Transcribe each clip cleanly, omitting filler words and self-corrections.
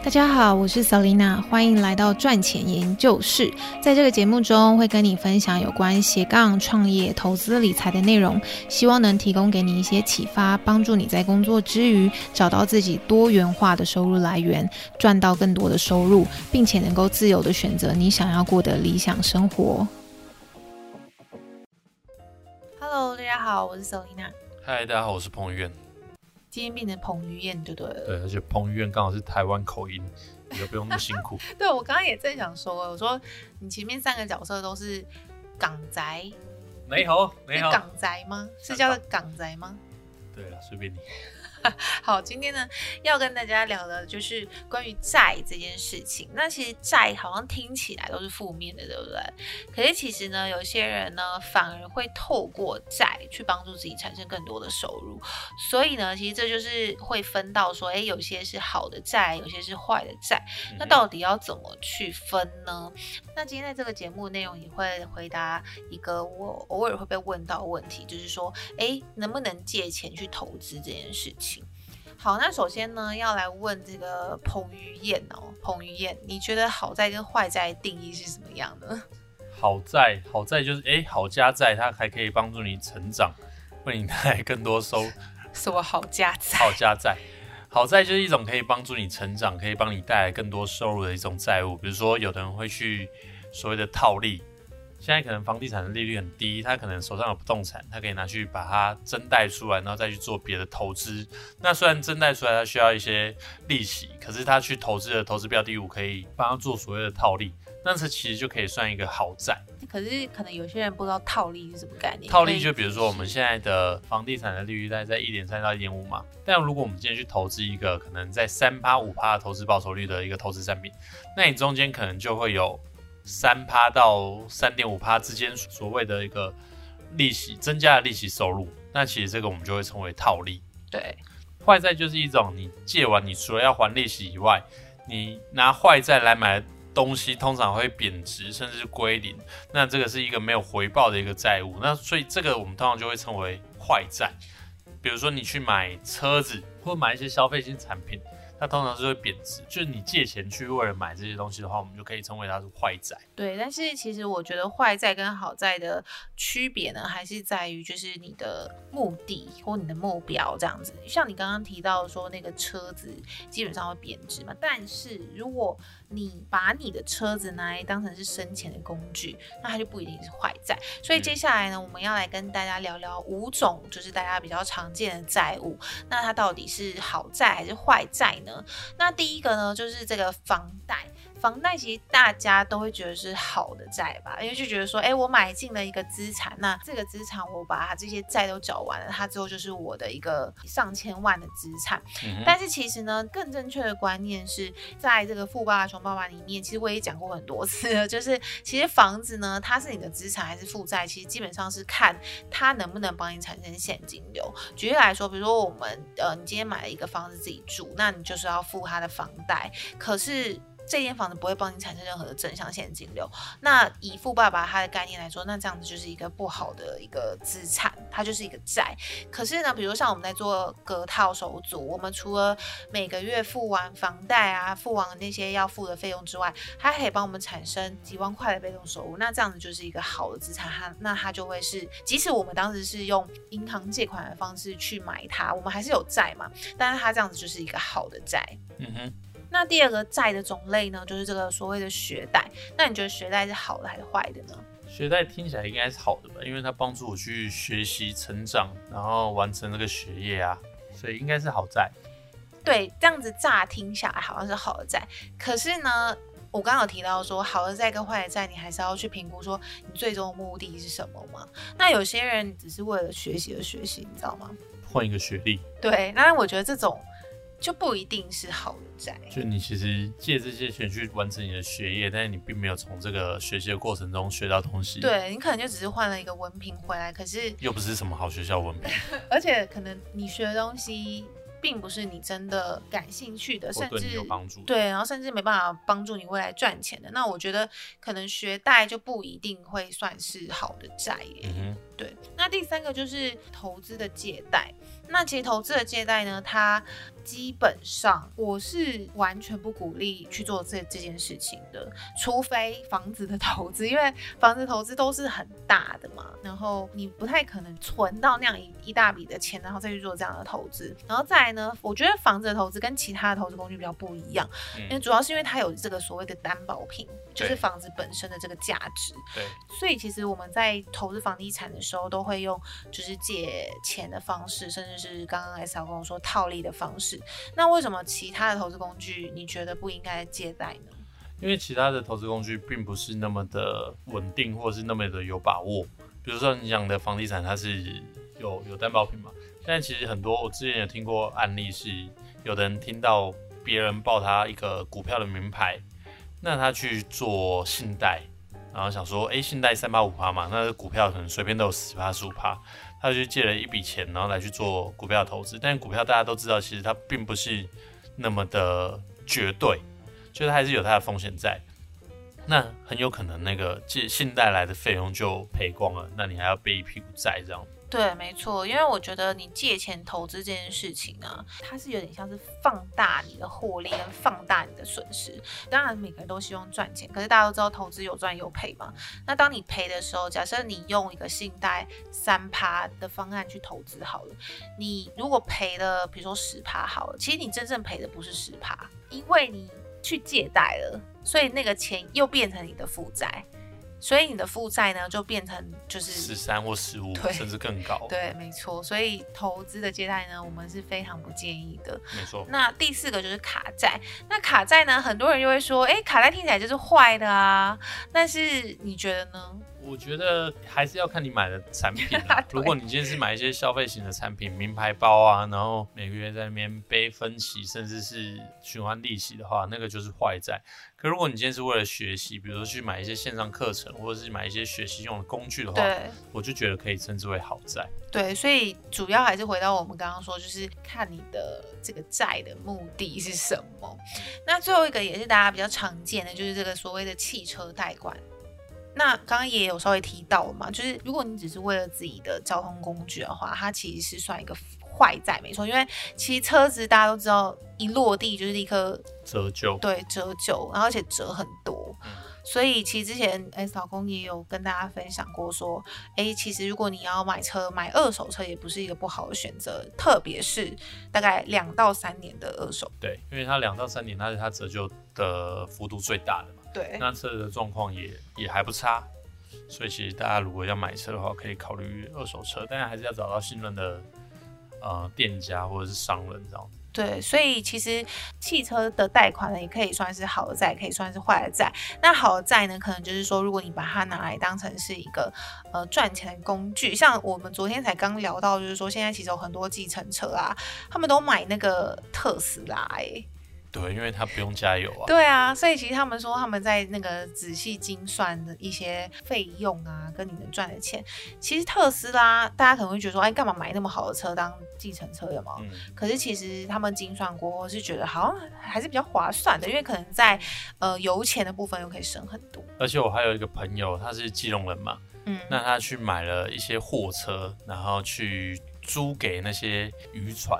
大家好，我是 Selena， 欢迎来到赚钱研究室。在这个节目中会跟你分享有关斜杠创业、投资理财的内容，希望能提供给你一些启发，帮助你在工作之余找到自己多元化的收入来源，赚到更多的收入，并且能够自由的选择你想要过的理想生活。 Hello， 大家好，我是 Selena。 嗨，大家好，我是彭于晏。今天变成彭于晏就对了，对，而且彭于晏刚好是台湾口音，你就不用那么辛苦。对，我刚刚也在想说，我说你前面三个角色都是港宅，你好，你好，港宅吗？是叫做港宅吗？对了，随便你。好，今天呢要跟大家聊的就是关于债这件事情。那其实债好像听起来都是负面的，对不对？可是其实呢，有些人呢反而会透过债去帮助自己产生更多的收入。所以呢，其实这就是会分到说，有些是好的债，有些是坏的债。那到底要怎么去分呢？那今天在这个节目内容也会回答一个我偶尔会被问到的问题，就是说，能不能借钱去投资这件事情？好，那首先呢，要来问这个彭于晏哦，彭于晏，你觉得好债跟坏债的定义是什么样呢？好债就是好家债，它还可以帮助你成长，为你带来更多收。什么好家债？好债就是一种可以帮助你成长，可以帮你带来更多收入的一种债务。比如说，有的人会去所谓的套利，现在可能房地产的利率很低，他可能手上有不动产，他可以拿去把它增贷出来，然后再去做别的投资。那虽然增贷出来他需要一些利息，可是他去投资的投资标的物可以帮他做所谓的套利，那这其实就可以算一个好债。可是可能有些人不知道套利是什么概念。套利就比如说我们现在的房地产的利率大概在 1.3 到 1.5 嘛，但如果我们今天去投资一个可能在 3%、5% 的投资报酬率的一个投资产品，那你中间可能就会有3% 到 3.5% 之间所谓的一个利息增加的利息收入，那其实这个我们就会称为套利。对，坏债就是一种你借完，你除了要还利息以外，你拿坏债来买的东西通常会贬值甚至归零，那这个是一个没有回报的一个债务，那所以这个我们通常就会称为坏债。比如说你去买车子或买一些消费性产品，它通常是会贬值，就是你借钱去为了买这些东西的话，我们就可以称为它是坏债。对，但是其实我觉得坏债跟好债的区别呢，还是在于就是你的目的或你的目标这样子。像你刚刚提到说那个车子基本上会贬值嘛，但是如果你把你的车子拿来当成是生钱的工具，那它就不一定是坏债。所以接下来呢，我们要来跟大家聊聊5种就是大家比较常见的债务，那它到底是好债还是坏债呢？那第一个呢，就是这个房贷。房贷其实大家都会觉得是好的债吧，因为就觉得说，我买进了一个资产，那这个资产我把它这些债都缴完了，它之后就是我的一个上千万的资产。但是其实呢，更正确的观念是在这个《富爸爸穷爸爸》里面，其实我也讲过很多次了，就是其实房子呢，它是你的资产还是负债，其实基本上是看它能不能帮你产生现金流。举例来说，比如说我们你今天买了一个房子自己住，那你就是要付它的房贷，可是这间房子不会帮你产生任何的正向现金流，那以富爸爸他的概念来说，那这样子就是一个不好的一个资产，它就是一个债。可是呢，比如像我们在做隔套手足，我们除了每个月付完房贷啊，付完那些要付的费用之外，它还可以帮我们产生几万块的被动收入，那这样子就是一个好的资产，那它就会是，即使我们当时是用银行借款的方式去买它，我们还是有债嘛，但是它这样子就是一个好的债。那第二个债的种类呢，就是这个所谓的学贷。那你觉得学贷是好的还是坏的呢？学贷听起来应该是好的吧，因为它帮助我去学习成长，然后完成这个学业啊，所以应该是好债。对，这样子乍听下来好像是好的债，可是呢，我刚刚有提到说，好的债跟坏的债，你还是要去评估说你最终的目的是什么嘛。那有些人只是为了学习而学习，你知道吗？换一个学历。对，那我觉得这种就不一定是好的债，就你其实借这些钱去完成你的学业，但是你并没有从这个学习的过程中学到东西。对，你可能就只是换了一个文凭回来，可是又不是什么好学校文凭，而且可能你学的东西并不是你真的感兴趣的，甚至对你有帮助，对，然后甚至没办法帮助你未来赚钱的。那我觉得可能学贷就不一定会算是好的债耶。对，那第3个就是投资的借贷。那其实投资的借贷呢，它基本上我是完全不鼓励去做这件事情的，除非房子的投资，因为房子投资都是很大的嘛，然后你不太可能存到那样一大笔的钱，然后再去做这样的投资。然后再来呢，我觉得房子的投资跟其他的投资工具比较不一样，因为主要是因为它有这个所谓的担保品，就是房子本身的这个价值。对，所以其实我们在投资房地产的时候，都会用就是借钱的方式，甚至是刚刚 S 老跟我说套利的方式。那为什么其他的投资工具你觉得不应该借贷呢？因为其他的投资工具并不是那么的稳定，或是那么的有把握。比如说你讲的房地产，它是有担保品嘛，但其实很多我之前也听过案例是，有的人听到别人报他一个股票的名牌，那他去做信贷，然后想说，信贷 385% 嘛，那股票可能随便都有 10%、15%，他就借了一笔钱，然后来去做股票投资。但股票大家都知道，其实它并不是那么的绝对，就是它还是有它的风险在。那很有可能那个借信贷来的费用就赔光了，那你还要背一屁股债这样。对，没错，因为我觉得你借钱投资这件事情啊，它是有点像是放大你的获利跟放大你的损失。当然每个人都希望赚钱，可是大家都知道投资有赚有赔嘛。那当你赔的时候，假设你用一个信贷 3% 的方案去投资好了，你如果赔了比如说 10% 好了，其实你真正赔的不是 10%， 因为你去借贷了，所以那个钱又变成你的负债。所以你的负债呢，就变成就是13或15%，甚至更高。对，没错。所以投资的借贷呢，我们是非常不建议的。没错。那第四个就是卡债。那卡债呢，很多人就会说，卡债听起来就是坏的啊。但是你觉得呢？我觉得还是要看你买的产品啊。如果你今天是买一些消费型的产品，名牌包啊，然后每个月在那边背分期，甚至是循环利息的话，那个就是坏债。可如果你今天是为了学习，比如说去买一些线上课程，或者是买一些学习用的工具的话，我就觉得可以称之为好债。对，所以主要还是回到我们刚刚说，就是看你的这个债的目的是什么。那最后一个也是大家比较常见的，就是这个所谓的汽车贷款。那刚刚也有稍微提到了嘛，就是如果你只是为了自己的交通工具的话，它其实是算一个坏债，没错。因为其实车子大家都知道，一落地就是立刻折旧，对，折旧，然后而且折很多。所以其实之前 S 老公也有跟大家分享过说，其实如果你要买车，买二手车也不是一个不好的选择，特别是大概2到3年的二手。对，因为它2到3年，它是它折旧的幅度最大的嘛。对，那车的状况也还不差，所以其实大家如果要买车的话，可以考虑二手车，但还是要找到信任的店家或者是商人这样子。对，所以其实汽车的贷款呢，也可以算是好的债，可以算是坏的债。那好的债呢，可能就是说，如果你把它拿来当成是一个赚钱的工具，像我们昨天才刚聊到，就是说现在其实有很多计程车啊，他们都买那个特斯拉对，因为他不用加油啊。对啊，所以其实他们说他们在那个仔细精算的一些费用啊，跟你能赚的钱，其实特斯拉大家可能会觉得说，干嘛买那么好的车当计程车的嘛？可是其实他们精算过，我是觉得好像还是比较划算的，因为可能在油钱的部分又可以省很多。而且我还有一个朋友，他是基隆人嘛，那他去买了一些货车，然后去租给那些渔船。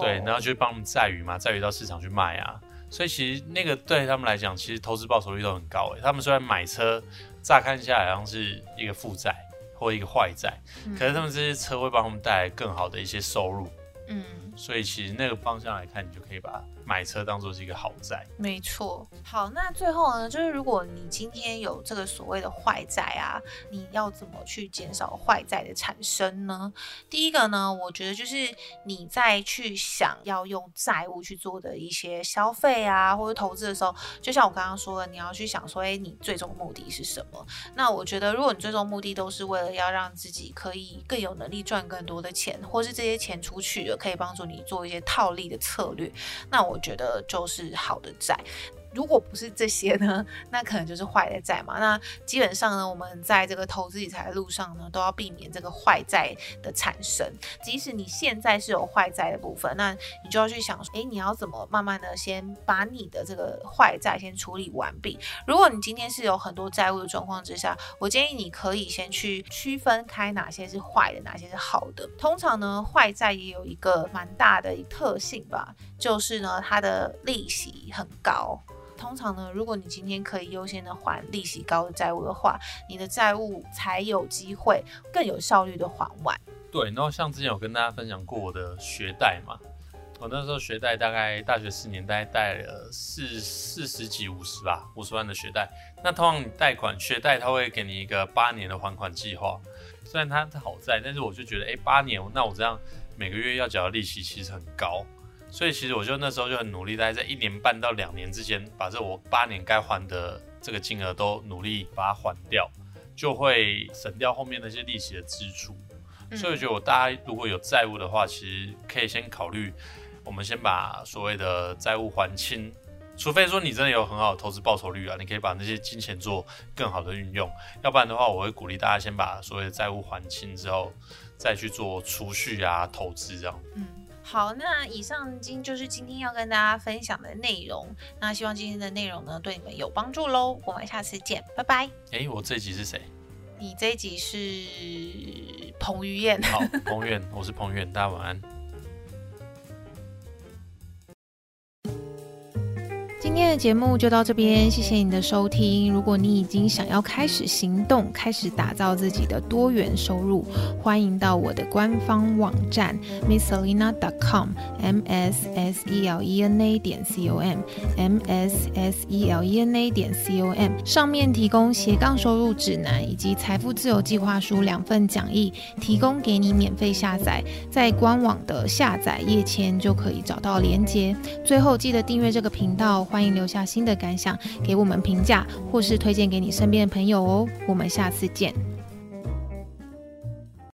对，然后就帮他们载鱼嘛，载鱼到市场去卖啊，所以其实那个对他们来讲，其实投资报酬率都很高他们虽然买车，乍看下来好像是一个负债或一个坏债，可是他们这些车会帮他们带来更好的一些收入。所以其实那个方向来看，你就可以把买车当作是一个好债。没错。好，那最后呢，就是如果你今天有这个所谓的坏债啊，你要怎么去减少坏债的产生呢？第一个呢，我觉得就是你在去想要用债务去做的一些消费啊，或者投资的时候，就像我刚刚说的，你要去想说，你最终目的是什么？那我觉得，如果你最终目的都是为了要让自己可以更有能力赚更多的钱，或是这些钱出去了可以帮助你做一些套利的策略，那我觉得就是好的债。如果不是这些呢，那可能就是坏的债嘛。那基本上呢，我们在这个投资理财的路上呢，都要避免这个坏债的产生。即使你现在是有坏债的部分，那你就要去想，你要怎么慢慢的先把你的这个坏债先处理完毕。如果你今天是有很多债务的状况之下，我建议你可以先去区分开哪些是坏的，哪些是好的。通常呢，坏债也有一个蛮大的特性吧，就是呢，它的利息很高。通常呢，如果你今天可以优先的还利息高的债务的话，你的债务才有机会更有效率的还完。对，然后像之前有跟大家分享过我的学贷嘛，我那时候学贷大概大学4年大概贷了40几50吧，50万的学贷。那通常你贷款学贷它会给你一个8年的还款计划，虽然它好在，但是我就觉得8年，那我这样每个月要缴的利息其实很高。所以其实我就那时候就很努力，大概在1年半到2年之间，把这我8年该还的这个金额都努力把它还掉，就会省掉后面那些利息的支出。所以我觉得我大家如果有债务的话，其实可以先考虑，我们先把所谓的债务还清。除非说你真的有很好的投资报酬率啊，你可以把那些金钱做更好的运用。要不然的话，我会鼓励大家先把所谓的债务还清之后，再去做储蓄啊、投资这样。好，那以上就是今天要跟大家分享的内容。那希望今天的内容呢，对你们有帮助咯。我们下次见，拜拜。我这一集是谁？你这一集是彭于晏。好，彭于晏，我是彭于晏，大家晚安。今天的节目就到这边，谢谢你的收听。如果你已经想要开始行动，开始打造自己的多元收入，欢迎到我的官方网站 misselena.com msselena.com msselena.com 上面提供斜杠收入指南以及财富自由计划书2份讲义，提供给你免费下载，在官网的下载页签就可以找到连结。最后记得订阅这个频道，欢迎留下新的感想给我们评价，或是推荐给你身边的朋友哦。我们下次见。